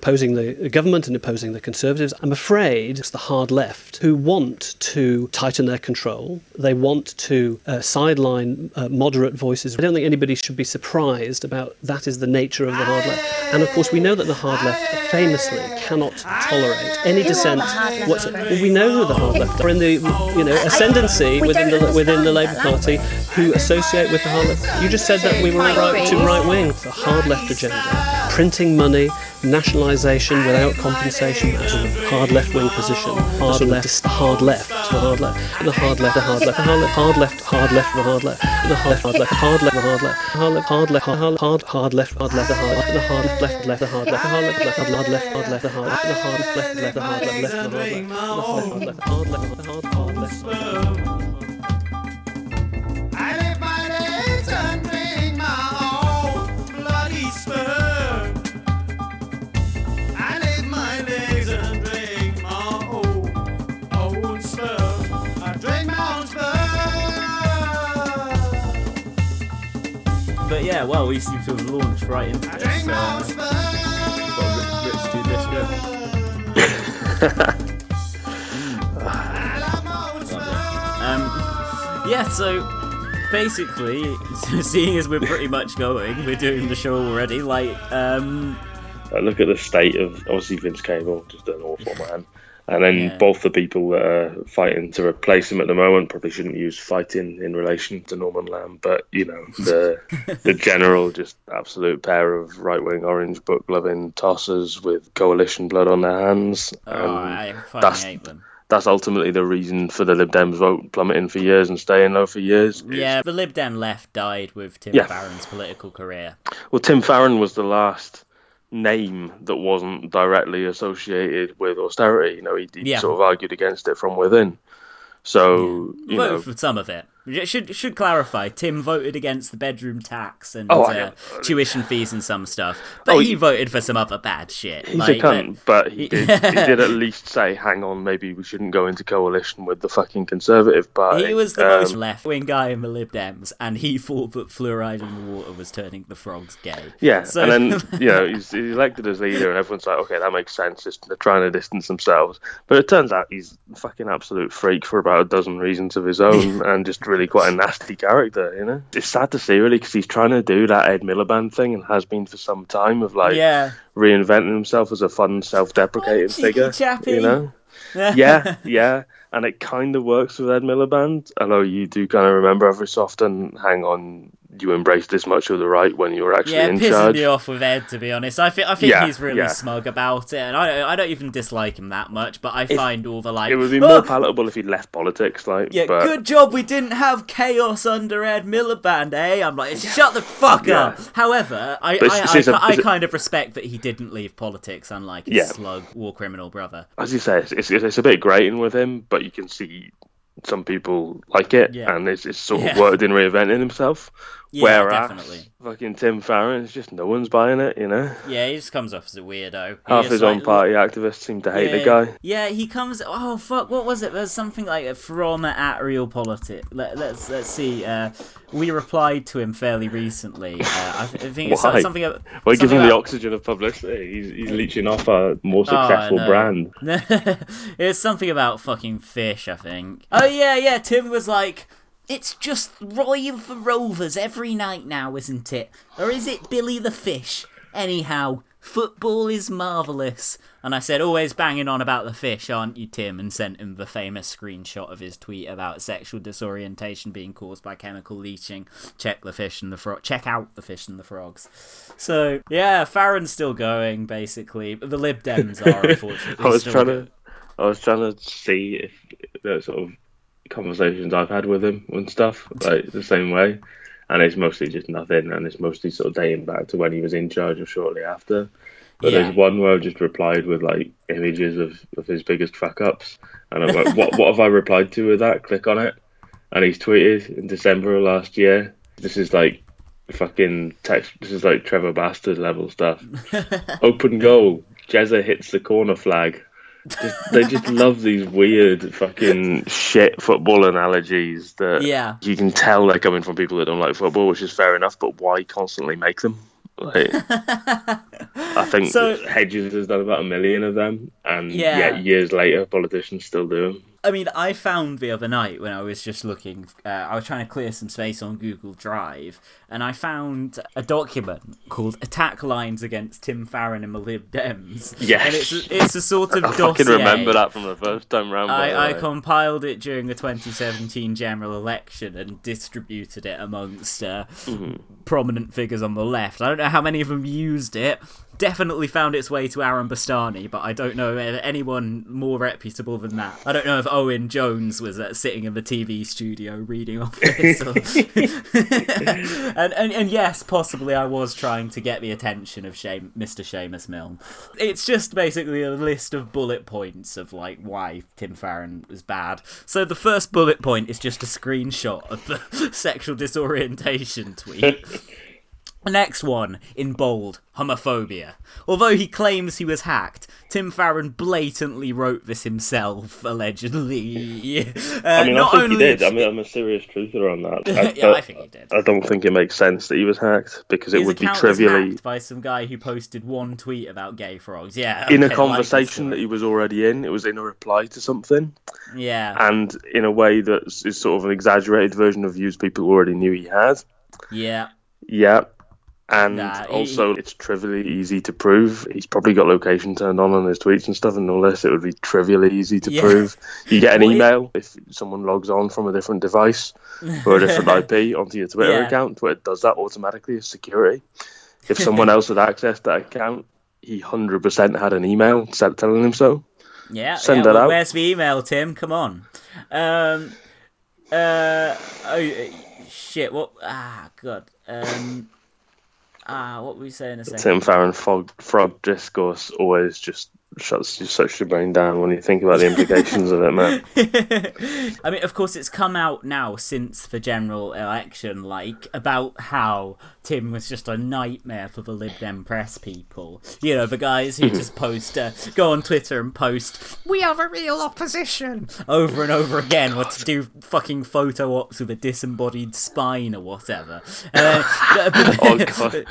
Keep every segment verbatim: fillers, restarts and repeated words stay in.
opposing the government and opposing the Conservatives. I'm afraid it's the hard left who want to tighten their control. They want to uh, sideline uh, moderate voices. I don't think anybody should be surprised about that is the nature of the hard left. And of course, we know that the hard left famously cannot tolerate any dissent. What's, we know who the hard left are in the you know ascendancy within the within the Labour Party who associate with the hard left. You just said that we were right to right wing. The hard left agenda, printing money, nationalisation without compensation, as a hard left wing position. Hard left, the hard left, the hard left, the hard left, the hard left, the hard left, hard left, the hard left, the hard left, hard left, hard left, hard left, hard left, hard left, hard left, the hard left, the hard left, left, the hard left, hard left, left, hard left, hard left, the hard left, the hard left, left, the hard left, left, the hard left, hard left, the hard left, hard left, hard left. But yeah, well, we seem to have launched right into this. We've got Rich to this good. um, yeah, so basically, seeing as we're pretty much going, we're doing the show already. Like, um, I look at the state of obviously Vince Cable, just an awful man, and then yeah. both the people that are fighting to replace him at the moment probably shouldn't use fighting in relation to Norman Lamb, but, you know, the the general just absolute pair of right-wing orange book-loving tossers with coalition blood on their hands. Oh, I fucking hate them. That's ultimately the reason for the Lib Dems vote plummeting for years and staying low for years. Yeah, the Lib Dem left died with Tim yeah. Farron's political career. Well, Tim Farron was the last name that wasn't directly associated with austerity. You know, he, he yeah. sort of argued against it from within. So yeah. you voted know, for some of it. Should should clarify. Tim voted against the bedroom tax and oh, uh, tuition fees and some stuff, but oh, he, he voted for some other bad shit. He's like, a cunt, but, but he did. he did at least say, "Hang on, maybe we shouldn't go into coalition with the fucking Conservative Party." He was the um, most left-wing guy in the Lib Dems, and he thought that fluoride in the water was turning the frogs gay. Yeah, so... and then you know he's, he's elected as leader, and everyone's like, "Okay, that makes sense." Just, they're trying to distance themselves, but it turns out he's a fucking absolute freak for about a dozen reasons of his own, and just really quite a nasty character, you know. It's sad to see, really, because he's trying to do that Ed Miliband thing and has been for some time of like yeah. reinventing himself as a fun, self-deprecating oh, figure, chappy. You know. yeah, yeah, and it kind of works with Ed Miliband, although you do kind of remember every so often, hang on, you embraced this much of the right when you were actually yeah, in charge. Yeah, pissing me off with Ed, to be honest. I think I think yeah, he's really yeah. smug about it, and I don't, I don't even dislike him that much. But I it, find all the like it would be more oh, palatable if he'd left politics. Like, yeah, but... good job we didn't have chaos under Ed Miliband, eh? I'm like, shut the fuck yeah. up. However, I I, I, I, a, I kind it... of respect that he didn't leave politics, unlike his yeah. slug war criminal brother. As you say, it's, it's it's a bit grating with him, but you can see some people like it, yeah. and it's, it's sort yeah. of worked in reinventing himself. Yeah, whereas definitely. fucking Tim Farron, it's just no one's buying it, you know? Yeah, he just comes off as a weirdo. He Half his like, own party activists seem to hate yeah, the guy. Yeah, he comes... Oh, fuck, what was it? There's something like from at Real Politics. Let, let's let's see. Uh, we replied to him fairly recently. Uh, I, th- I think it's Why? something... Well, something give him about... the oxygen of publicity. He's, he's leeching off our more successful oh, brand. It's something about fucking fish, I think. Oh, yeah, yeah, Tim was like... It's just Roy for Rovers every night now, isn't it? Or is it Billy the Fish? Anyhow, football is marvellous. And I said, always banging on about the fish, aren't you, Tim? And sent him the famous screenshot of his tweet about sexual disorientation being caused by chemical leaching. Check the fish and the frog. Check out the fish and the frogs. So, yeah, Farron's still going, basically. The Lib Dems are, unfortunately. I, was still trying to, I was trying to see if that sort of... conversations I've had with him and stuff, like the same way, and it's mostly just nothing, and it's mostly sort of dating back to when he was in charge or shortly after. But yeah. there's one where I've just replied with like images of, of his biggest fuck ups, and I'm like, what what have I replied to with that? Click on it, and he's tweeted in December of last year. This is like fucking text. This is like Trevor Bastard level stuff. Open goal. Jezza hits the corner flag. Just, they just love these weird fucking shit football analogies that yeah. you can tell they're coming from people that don't like football, which is fair enough, but why constantly make them? Like, I think so, Hedges has done about a million of them, and yeah. yet years later, politicians still do them. I mean, I found the other night when I was just looking, uh, I was trying to clear some space on Google Drive, and I found a document called Attack Lines Against Tim Farron and the Lib Dems. Yes. And it's, it's a sort of I dossier. I can remember that from the first time round. I, I compiled it during the twenty seventeen general election and distributed it amongst uh, mm-hmm. prominent figures on the left. I don't know how many of them used it. Definitely found its way to Aaron Bastani, but I don't know anyone more reputable than that. I don't know if Owen Jones was uh, sitting in the T V studio reading off this. Or... and, and and yes, possibly I was trying to get the attention of Shame, Mister Seamus Milne. It's just basically a list of bullet points of like why Tim Farron was bad. So the first bullet point is just a screenshot of the sexual disorientation tweet. Next one, in bold, homophobia. Although he claims he was hacked, Tim Farron blatantly wrote this himself, allegedly. Uh, I mean, not I think only... he did. I mean, I'm a serious truther on that. I, yeah, I think he did. I don't think it makes sense that he was hacked, because it His would be trivially... hacked by some guy who posted one tweet about gay frogs, yeah. Okay, in a conversation like that he was already in. It was in a reply to something. Yeah. And in a way that is sort of an exaggerated version of views people already knew he had. Yeah. Yeah. And nah, he, also, it's trivially easy to prove. He's probably got location turned on on his tweets and stuff, and all this, it would be trivially easy to yeah. prove. You get an well, email if someone logs on from a different device or a different I P onto your Twitter yeah. account. Twitter does that automatically as security. If someone else had accessed that account, he one hundred percent had an email telling him so. Yeah, Send yeah, that well, out. Where's the email, Tim? Come on. Um, uh, oh, shit, what? Ah, God. Um... Ah, what were we saying a second? Tim Farron frog, frog discourse always just shuts your social brain down when you think about the implications of it, man. I mean, of course, it's come out now since the general election, like, about how Tim was just a nightmare for the Lib Dem press people. You know, the guys who just post, uh, go on Twitter and post, we are the real opposition, over and over again, or to do fucking photo ops with a disembodied spine or whatever. Uh, oh, God. That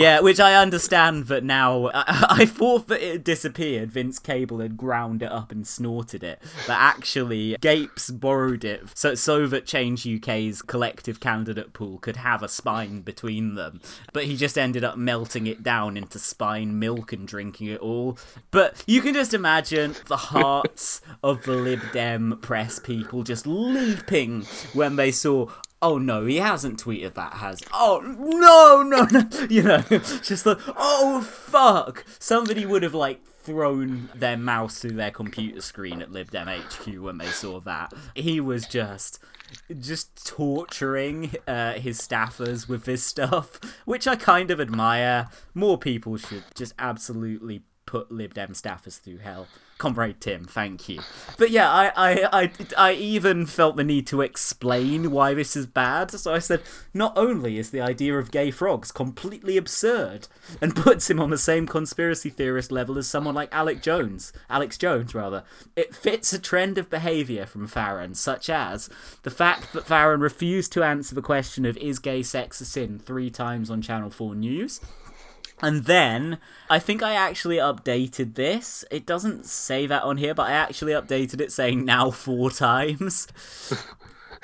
yeah, was... which I understand that now, I, I thought that it disappeared. Vince Cable had ground it up and snorted it, but actually Gapes borrowed it so, so that Change U K's collective candidate pool could have a spine between them, but he just ended up melting it down into spine milk and drinking it all. But you can just imagine the hearts of the Lib Dem press people just leaping when they saw, oh no, he hasn't tweeted that, has oh no no no you know, just like, oh fuck, somebody would have like thrown their mouse through their computer screen at Lib Dem H Q when they saw that. He was just just torturing uh, his staffers with this stuff, which I kind of admire. More people should just absolutely put Lib Dem staffers through hell. Comrade Tim, thank you. But yeah, I, I, I, I even felt the need to explain why this is bad. So I said, not only is the idea of gay frogs completely absurd and puts him on the same conspiracy theorist level as someone like Alex Jones, Alex Jones rather, it fits a trend of behaviour from Farron, such as the fact that Farron refused to answer the question of is gay sex a sin three times on Channel four News. And then, I think I actually updated this. It doesn't say that on here, but I actually updated it saying now four times.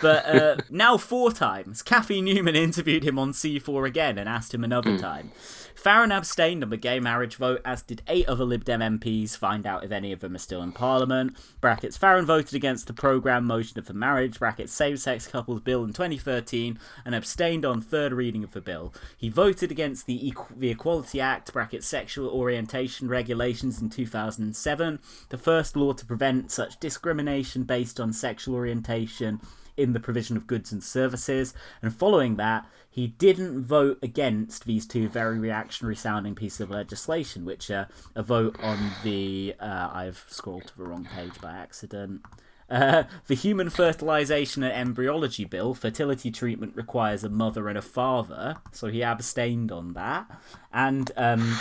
But uh, now four times. Kathy Newman interviewed him on C four again and asked him another mm. time. Farron abstained on the gay marriage vote, as did eight other Lib Dem M Ps, find out if any of them are still in Parliament. Brackets, Farron voted against the programme motion of the marriage, brackets, same-sex couples bill in twenty thirteen, and abstained on third reading of the bill. He voted against the, Equ- the Equality Act, brackets, sexual orientation regulations in two thousand seven, the first law to prevent such discrimination based on sexual orientation in the provision of goods and services, and following that, he didn't vote against these two very reactionary-sounding pieces of legislation, which are a vote on the... Uh, I've scrolled to the wrong page by accident. Uh, the Human Fertilisation and Embryology Bill, fertility treatment requires a mother and a father, so he abstained on that. And um,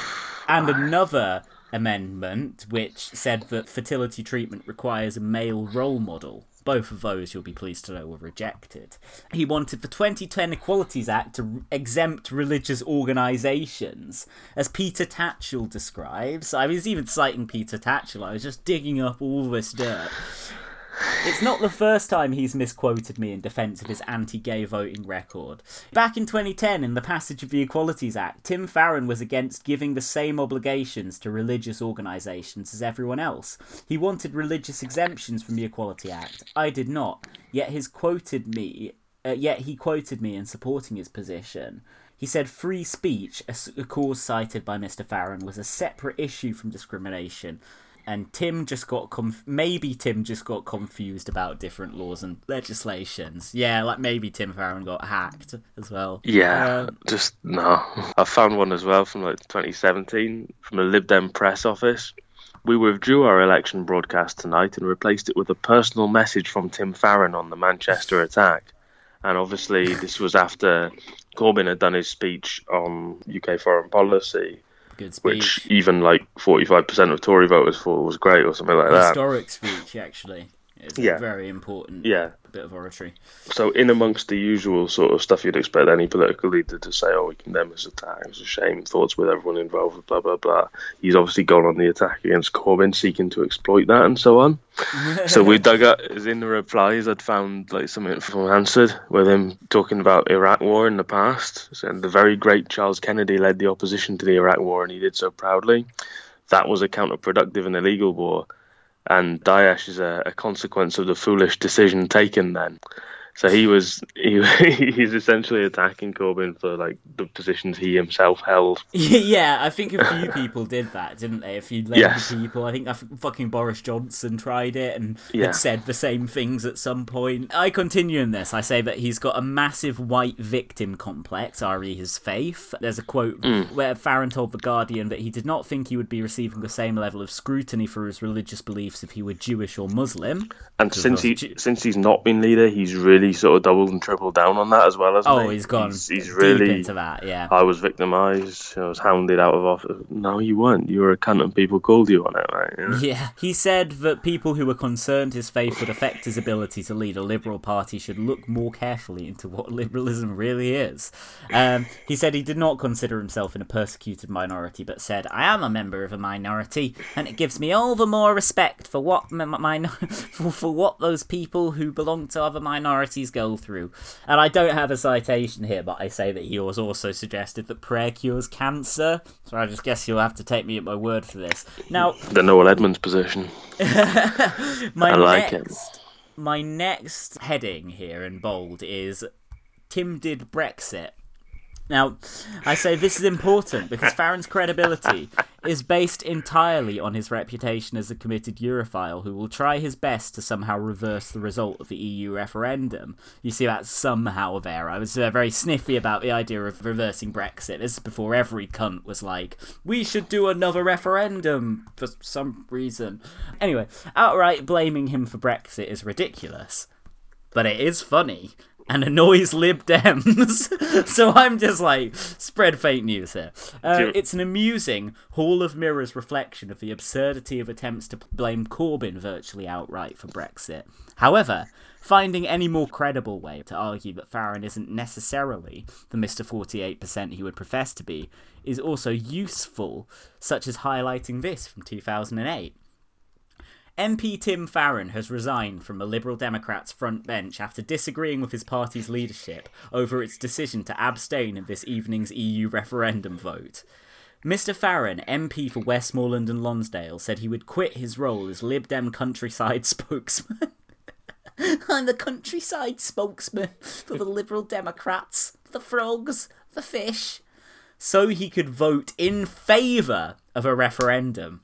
and another amendment, which said that fertility treatment requires a male role model. Both of those, you'll be pleased to know, were rejected. He wanted the twenty ten Equalities Act to exempt religious organisations. As Peter Tatchell describes, I was even citing Peter Tatchell, I was just digging up all this dirt. It's not the first time he's misquoted me in defence of his anti-gay voting record. Back in twenty ten, in the passage of the Equalities Act, Tim Farron was against giving the same obligations to religious organisations as everyone else. He wanted religious exemptions from the Equality Act. I did not. Yet he's quoted me. Uh, yet he quoted me in supporting his position. He said free speech, a cause cited by Mister Farron, was a separate issue from discrimination. And Tim just got conf- maybe Tim just got confused about different laws and legislations. Yeah, like maybe Tim Farron got hacked as well. Yeah, um, just no. I found one as well from like twenty seventeen from a Lib Dem press office. We withdrew our election broadcast tonight and replaced it with a personal message from Tim Farron on the Manchester attack. And obviously this was after Corbyn had done his speech on U K foreign policy. Good speech. Which even like forty-five percent of Tory voters thought was great or something like that. Historic speech, actually. It's yeah. a very important yeah. bit of oratory. So in amongst the usual sort of stuff you'd expect any political leader to say, oh, we condemn this attack, it's a shame, thoughts with everyone involved, blah, blah, blah. He's obviously gone on the attack against Corbyn, seeking to exploit that and so on. So we dug up, in the replies, I'd found like something from Answered with him talking about Iraq war in the past. So the very great Charles Kennedy led the opposition to the Iraq war and he did so proudly. That was a counterproductive and illegal war. And Daesh is a, a consequence of the foolish decision taken then. So he was he he's essentially attacking Corbyn for like the positions he himself held. Yeah, I think a few people did that, didn't they? A few Labour yes. people. I think I think fucking Boris Johnson tried it and yeah. had said the same things at some point. I continue in this. I say that he's got a massive white victim complex, that is his faith. There's a quote mm. where Farron told The Guardian that he did not think he would be receiving the same level of scrutiny for his religious beliefs if he were Jewish or Muslim. And since he Jew- since he's not been leader, he's really sort of doubled and tripled down on that as well, hasn't oh, he? Oh, he's gone he's, he's deep really, into that, yeah. I was victimised, I was hounded out of office. No, you weren't. You were a cunt and people called you on it, right? Yeah. yeah. He said that people who were concerned his faith would affect his ability to lead a Liberal Party should look more carefully into what liberalism really is. Um, he said he did not consider himself in a persecuted minority, but said, I am a member of a minority, and it gives me all the more respect for what, min- min- for, for what those people who belong to other minorities go through. And I don't have a citation here, but I say that he was also suggested that prayer cures cancer, so I just guess you'll have to take me at my word for this. Now the Noel Edmonds position. my I like next, it. My next heading here in bold is Tim did Brexit. Now, I say this is important because Farron's credibility is based entirely on his reputation as a committed Europhile who will try his best to somehow reverse the result of the E U referendum. You see, that's somehow there. I was uh, very sniffy about the idea of reversing Brexit. This is before every cunt was like, we should do another referendum for some reason. Anyway, outright blaming him for Brexit is ridiculous, but it is funny. And annoys Lib Dems. So I'm just like, spread fake news here. Uh, it's an amusing Hall of Mirrors reflection of the absurdity of attempts to blame Corbyn virtually outright for Brexit. However, finding any more credible way to argue that Farron isn't necessarily the Mister forty-eight percent he would profess to be is also useful, such as highlighting this from two thousand eight. M P Tim Farron has resigned from a Liberal Democrats front bench after disagreeing with his party's leadership over its decision to abstain in this evening's E U referendum vote. Mister Farron, M P for Westmoreland and Lonsdale, said he would quit his role as Lib Dem countryside spokesman. I'm the countryside spokesman for the Liberal Democrats, the frogs, the fish, so he could vote in favour of a referendum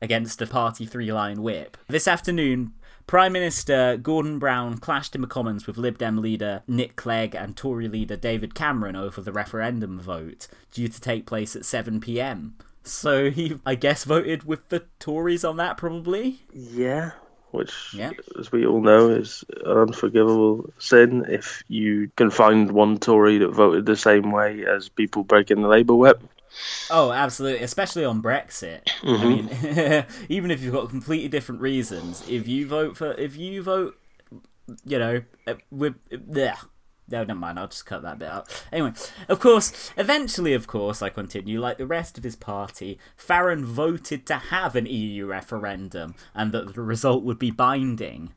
against a party three-line whip. This afternoon, Prime Minister Gordon Brown clashed in the Commons with Lib Dem leader Nick Clegg and Tory leader David Cameron over the referendum vote, due to take place at seven p.m. So he, I guess, voted with the Tories on that, probably? Yeah, which, yeah. as we all know, is an unforgivable sin if you can find one Tory that voted the same way as people breaking the Labour whip. Oh, absolutely, especially on Brexit. Mm-hmm. I mean, even if you've got completely different reasons, if you vote for if you vote you know, with there. No, never mind, I'll just cut that bit out. Anyway, of course, eventually, of course, I continue, like the rest of his party, Farron voted to have an E U referendum and that the result would be binding.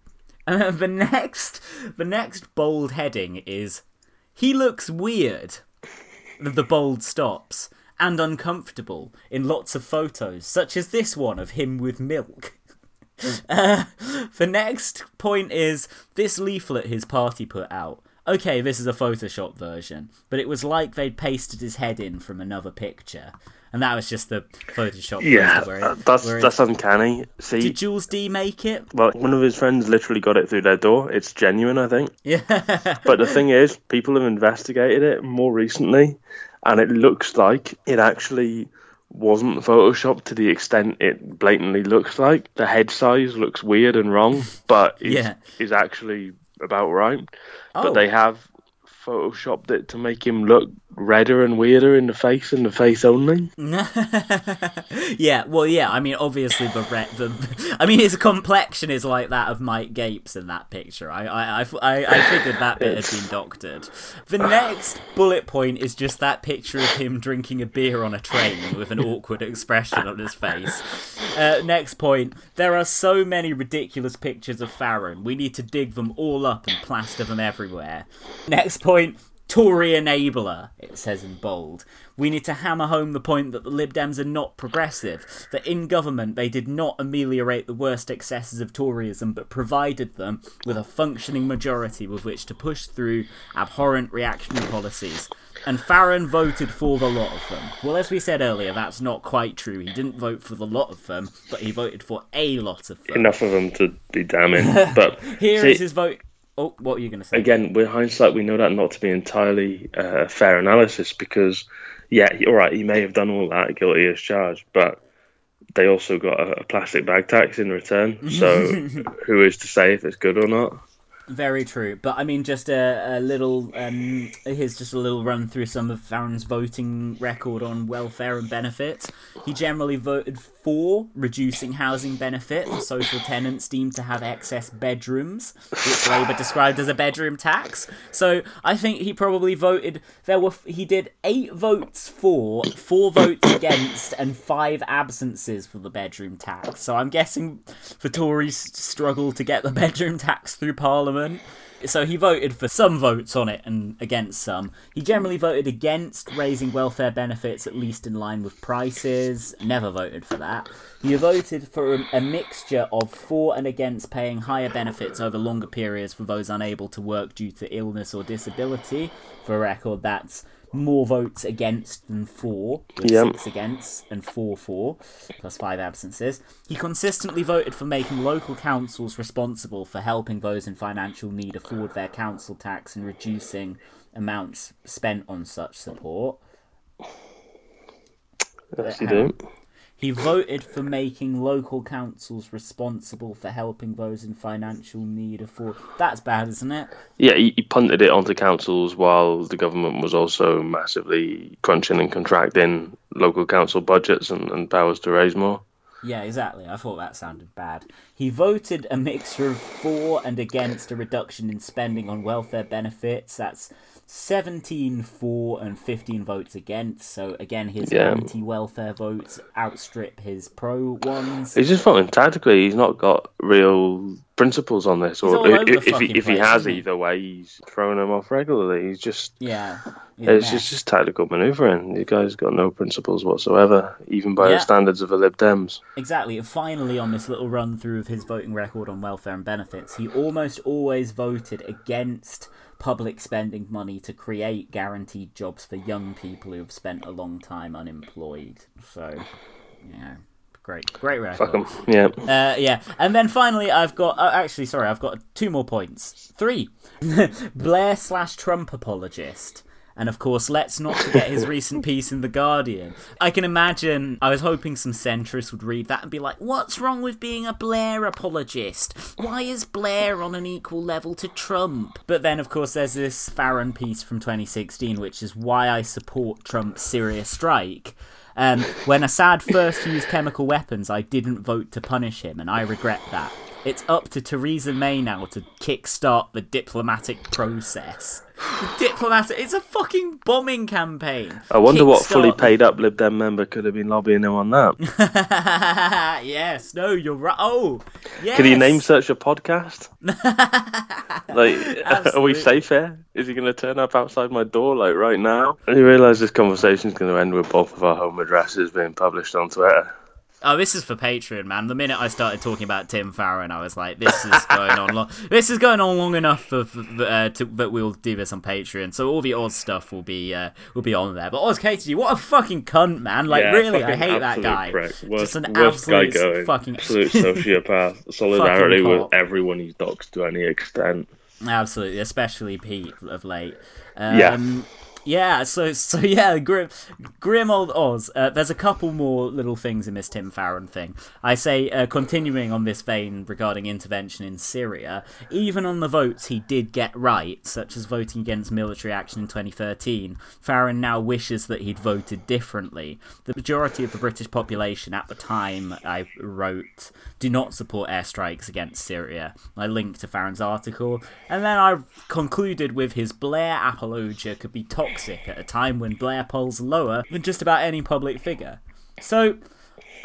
And then the next, the next bold heading is, he looks weird. The bold stops. And uncomfortable in lots of photos, such as this one of him with milk. uh, the next point is this leaflet his party put out. Okay, this is a Photoshop version, but it was like they'd pasted his head in from another picture, and that was just the Photoshop. Yeah, where it, uh, that's where that's uncanny. See, did Jules D make it? Well, one of his friends literally got it through their door. It's genuine, I think. Yeah. But the thing is, people have investigated it more recently, and it looks like it actually wasn't Photoshopped to the extent it blatantly looks like. The head size looks weird and wrong, but it's, yeah. it's actually about right. Oh. But they have Photoshopped it to make him look redder and weirder in the face and the face only. yeah, well, yeah, I mean, obviously the red... The, I mean, his complexion is like that of Mike Gapes in that picture. I, I, I, I figured that bit had been doctored. The next bullet point is just that picture of him drinking a beer on a train with an awkward expression on his face. Uh, next point, there are so many ridiculous pictures of Farron. We need to dig them all up and plaster them everywhere. Next point... Tory enabler, it says in bold. We need to hammer home the point that the Lib Dems are not progressive, that in government they did not ameliorate the worst excesses of Toryism, but provided them with a functioning majority with which to push through abhorrent reactionary policies. And Farron voted for the lot of them. Well, as we said earlier, that's not quite true. He didn't vote for the lot of them, but he voted for a lot of them. Enough of them to be damning. But Here see- is his vote... Oh, what are you going to say? Again, with hindsight, we know that not to be entirely a uh, fair analysis because, yeah, all right, he may have done all that, guilty as charged, but they also got a, a plastic bag tax in return. So who is to say if it's good or not? Very true. But, I mean, just a, a little... Um, here's just a little run through some of Farron's voting record on welfare and benefits. He generally voted for reducing housing benefit for social tenants deemed to have excess bedrooms, which Labour described as a bedroom tax. So I think he probably voted... There were He did eight votes for, four votes against, and five absences for the bedroom tax. So I'm guessing the Tories struggled to get the bedroom tax through Parliament. So he voted for some votes on it and against some. He generally voted against raising welfare benefits, at least in line with prices. Never voted for that. He voted for a mixture of for and against paying higher benefits over longer periods for those unable to work due to illness or disability. For record, that's more votes against than for, with yep. six against and four for, plus five absences. He consistently voted for making local councils responsible for helping those in financial need afford their council tax and reducing amounts spent on such support. Yes, you do. He voted for making local councils responsible for helping those in financial need afford. That's bad, isn't it? Yeah, he, he punted it onto councils while the government was also massively crunching and contracting local council budgets and, and powers to raise more. Yeah, exactly. I thought that sounded bad. He voted a mixture of for and against a reduction in spending on welfare benefits. That's seventeen for and fifteen votes against. So again, his yeah. anti-welfare votes outstrip his pro ones. He's just voting tactically. He's not got real principles on this, or if, if he if he has either way, he's throwing them off regularly. He's just yeah, it's just, just tactical manoeuvring. You guys got no principles whatsoever, even by yeah. the standards of the Lib Dems. Exactly. And finally, on this little run through of his voting record on welfare and benefits, he almost always voted against public spending money to create guaranteed jobs for young people who have spent a long time unemployed. So, you know, great, great record. Fuck 'em. Yeah. Uh, yeah. And then finally, I've got, oh, actually, sorry, I've got two more points. Three. Blair slash Trump apologist. And of course, let's not forget his recent piece in The Guardian. I can imagine, I was hoping some centrists would read that and be like, what's wrong with being a Blair apologist? Why is Blair on an equal level to Trump? But then, of course, there's this Farron piece from twenty sixteen, which is why I support Trump's Syria strike. Um, when Assad first used chemical weapons, I didn't vote to punish him, and I regret that. It's up to Theresa May now to kickstart the diplomatic process. The diplomatic... It's a fucking bombing campaign. I wonder kickstart. What fully paid up Lib Dem member could have been lobbying him on that. Yes. No, you're right. Oh, yes. Can he name search a podcast? Like, absolutely. Are we safe here? Is he going to turn up outside my door, like, right now? And you realise this conversation's going to end with both of our home addresses being published on Twitter. Oh, this is for Patreon, man. The minute I started talking about Tim Farron, I was like, "This is going on long. This is going on long enough for, for uh, to, but we'll do this on Patreon." So all the Oz stuff will be uh, will be on there. But OzKTG, what a fucking cunt, man! Like, yeah, really, I hate that guy. Worst, Just an worst absolute guy going. fucking absolute sociopath. Solidarity with everyone he docks to any extent. Absolutely, especially Pete of late. Um, yeah. Yeah, so so yeah, grim, grim old Oz. Uh, there's a couple more little things in this Tim Farron thing. I say, uh, continuing on this vein regarding intervention in Syria, even on the votes he did get right, such as voting against military action in twenty thirteen, Farron now wishes that he'd voted differently. The majority of the British population at the time, I wrote, do not support airstrikes against Syria. I linked to Farron's article, and then I concluded with his Blair apologia could be top at a time when Blair polls lower than just about any public figure. So,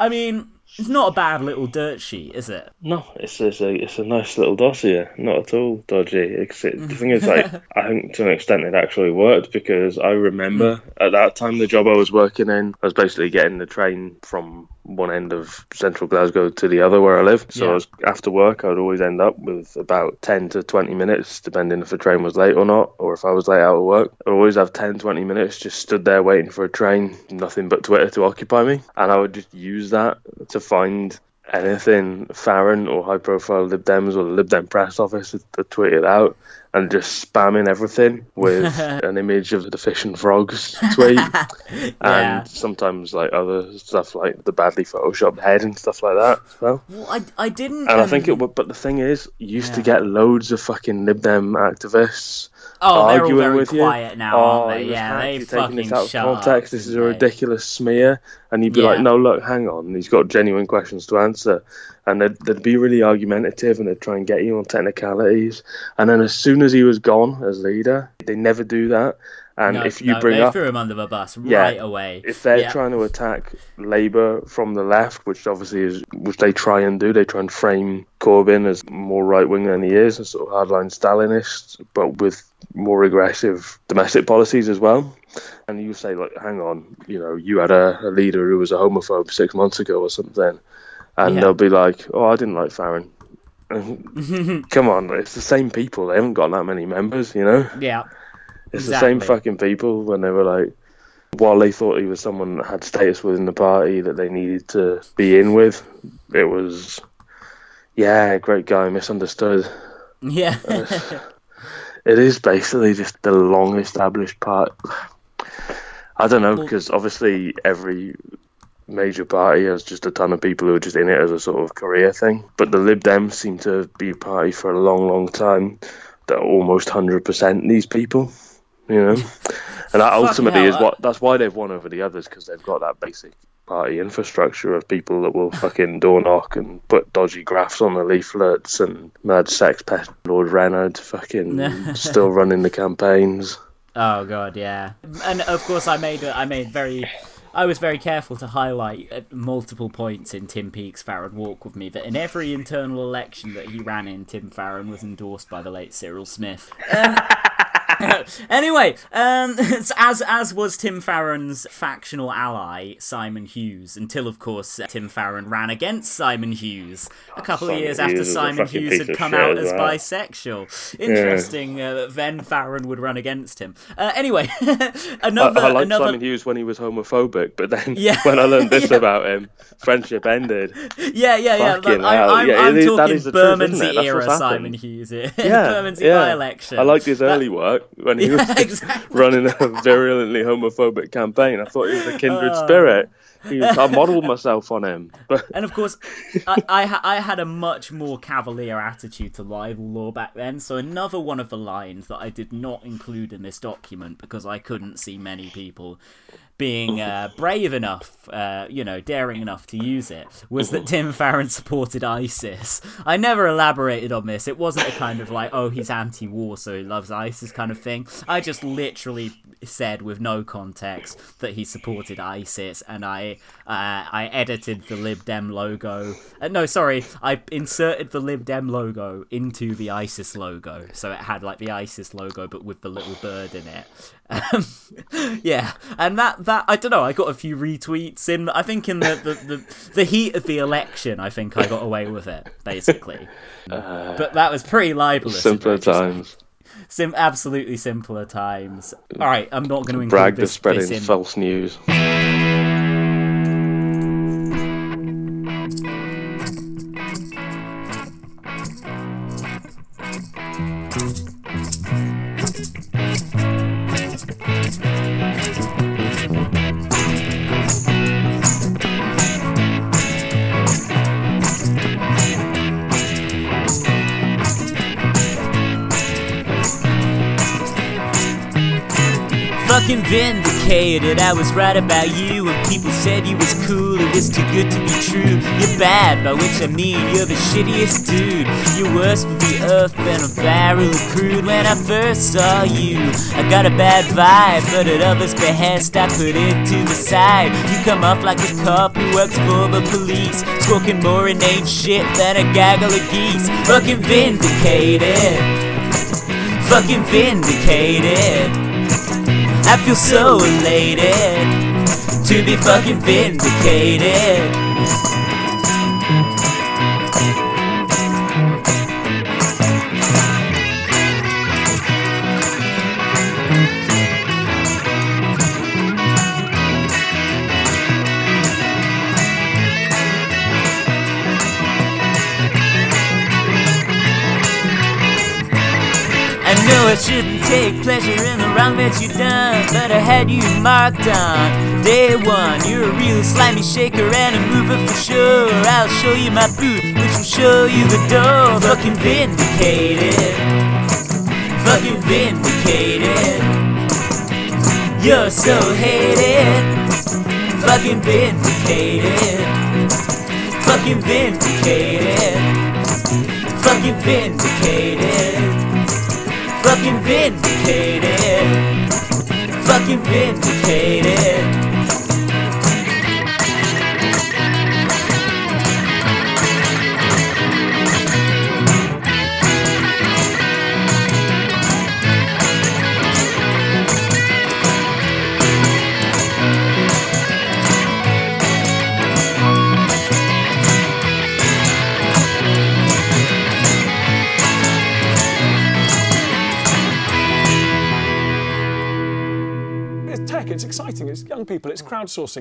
I mean, it's not a bad little dirt sheet, is it? No, it's, it's, a, it's a nice little dossier. Not at all dodgy. It's, it, the thing is, like, I think to an extent it actually worked, because I remember at that time the job I was working in, I was basically getting the train from one end of central Glasgow to the other where I live. So yeah. I was, after work, I would always end up with about ten to twenty minutes, depending if the train was late or not, or if I was late out of work. I'd always have ten, twenty minutes just stood there waiting for a train, nothing but Twitter to occupy me. And I would just use that to find anything Farron or high-profile Lib Dems or the Lib Dem press office to tweet it out, and just spamming everything with an image of the fish and frogs tweet. Yeah. And sometimes, like, other stuff, like the badly photoshopped head and stuff like that as well. Well, I, I didn't... And um... I think it would... But the thing is, you used yeah. to get loads of fucking Lib Dem activists oh, arguing they're all very with quiet you. now, oh, aren't they? Yeah, they fucking this out shut of context. Up, this is a ridiculous smear. And you'd be yeah. like, no, look, hang on. He's got genuine questions to answer. And they'd, they'd be really argumentative, and they'd try and get you on technicalities. And then as soon as he was gone as leader, they never do that. And no, if you no, bring they up, threw him under the bus yeah, right away. If they're yeah. trying to attack Labour from the left, which obviously is, which they try and do, they try and frame Corbyn as more right wing than he is, and sort of hardline Stalinist, but with more aggressive domestic policies as well. And you say, like, hang on, you know, you had a, a leader who was a homophobe six months ago or something, and yeah. they'll be like, oh, I didn't like Farron. Come on, it's the same people. They haven't got that many members, you know? Yeah. It's exactly. the same fucking people when they were like, while they thought he was someone that had status within the party that they needed to be in with, it was, yeah, great guy, misunderstood. Yeah. It is basically just the long-established part. I don't know, because obviously every major party has just a ton of people who are just in it as a sort of career thing. But the Lib Dems seem to be a party for a long, long time that are almost one hundred percent these people, you know? And that ultimately is what, that's why they've won over the others, because they've got that basic party infrastructure of people that will fucking door knock and put dodgy graphs on the leaflets and mad sex pest Lord Rennard fucking still running the campaigns. Oh god, yeah. And of course I made a, I made very... I was very careful to highlight at multiple points in Tim Peake's Farron Walk With Me that in every internal election that he ran in, Tim Farron was endorsed by the late Cyril Smith. Um, anyway, um, as as was Tim Farron's factional ally, Simon Hughes, until, of course, uh, Tim Farron ran against Simon Hughes a couple oh, of years Hughes after Simon Hughes had come out as well. bisexual. Interesting yeah. uh, that then Farron would run against him. Uh, anyway, another... I, I liked another... Simon Hughes when he was homophobic, but then yeah. when I learned this yeah. about him, friendship ended. Yeah, yeah, yeah. Like, I'm, I'm, yeah I'm talking Bermondsey-era Simon Hughes here. Yeah, Bermondsey yeah. by-election. I liked his that... early work. When he yeah, was exactly. running a virulently homophobic campaign, I thought he was a kindred oh. spirit. He was, I modelled myself on him. But... And of course, I, I I had a much more cavalier attitude to libel law back then. So another one of the lines that I did not include in this document because I couldn't see many people being uh, brave enough, uh, you know, daring enough to use it, was that Tim Farron supported ISIS. I never elaborated on this. It wasn't a kind of like, oh, he's anti-war, so he loves ISIS kind of thing. I just literally said with no context that he supported ISIS, and I uh, I edited the Lib Dem logo. Uh, no, sorry, I inserted the Lib Dem logo into the ISIS logo, so it had like the ISIS logo but with the little bird in it. Um, yeah, and that, that I don't know, I got a few retweets in. I think in the, the, the, the heat of the election, I think I got away with it, basically. Uh, but that was pretty libelous. Simpler times. Sim- absolutely simpler times. All right, I'm not going to brag the spreading this in. False news. Vindicated, I was right about you. When people said you was cool, it was too good to be true. You're bad, by which I mean you're the shittiest dude. You're worse for the earth than a barrel of crude. When I first saw you, I got a bad vibe, but at others' behest I put it to the side. You come off like a cop who works for the police, squawking more inane shit than a gaggle of geese. Fucking vindicated, fucking vindicated, I feel so elated to be fucking vindicated. I know I shouldn't take pleasure in the wrong that you done, but I had you marked on day one. You're a real slimy shaker and a mover for sure. I'll show you my boot, which will show you the door. Fucking vindicated, fucking vindicated, you're so hated. Fucking vindicated, fucking vindicated, fucking vindicated, fucking vindicated, fucking vindicated. It's exciting, it's young people, it's crowdsourcing.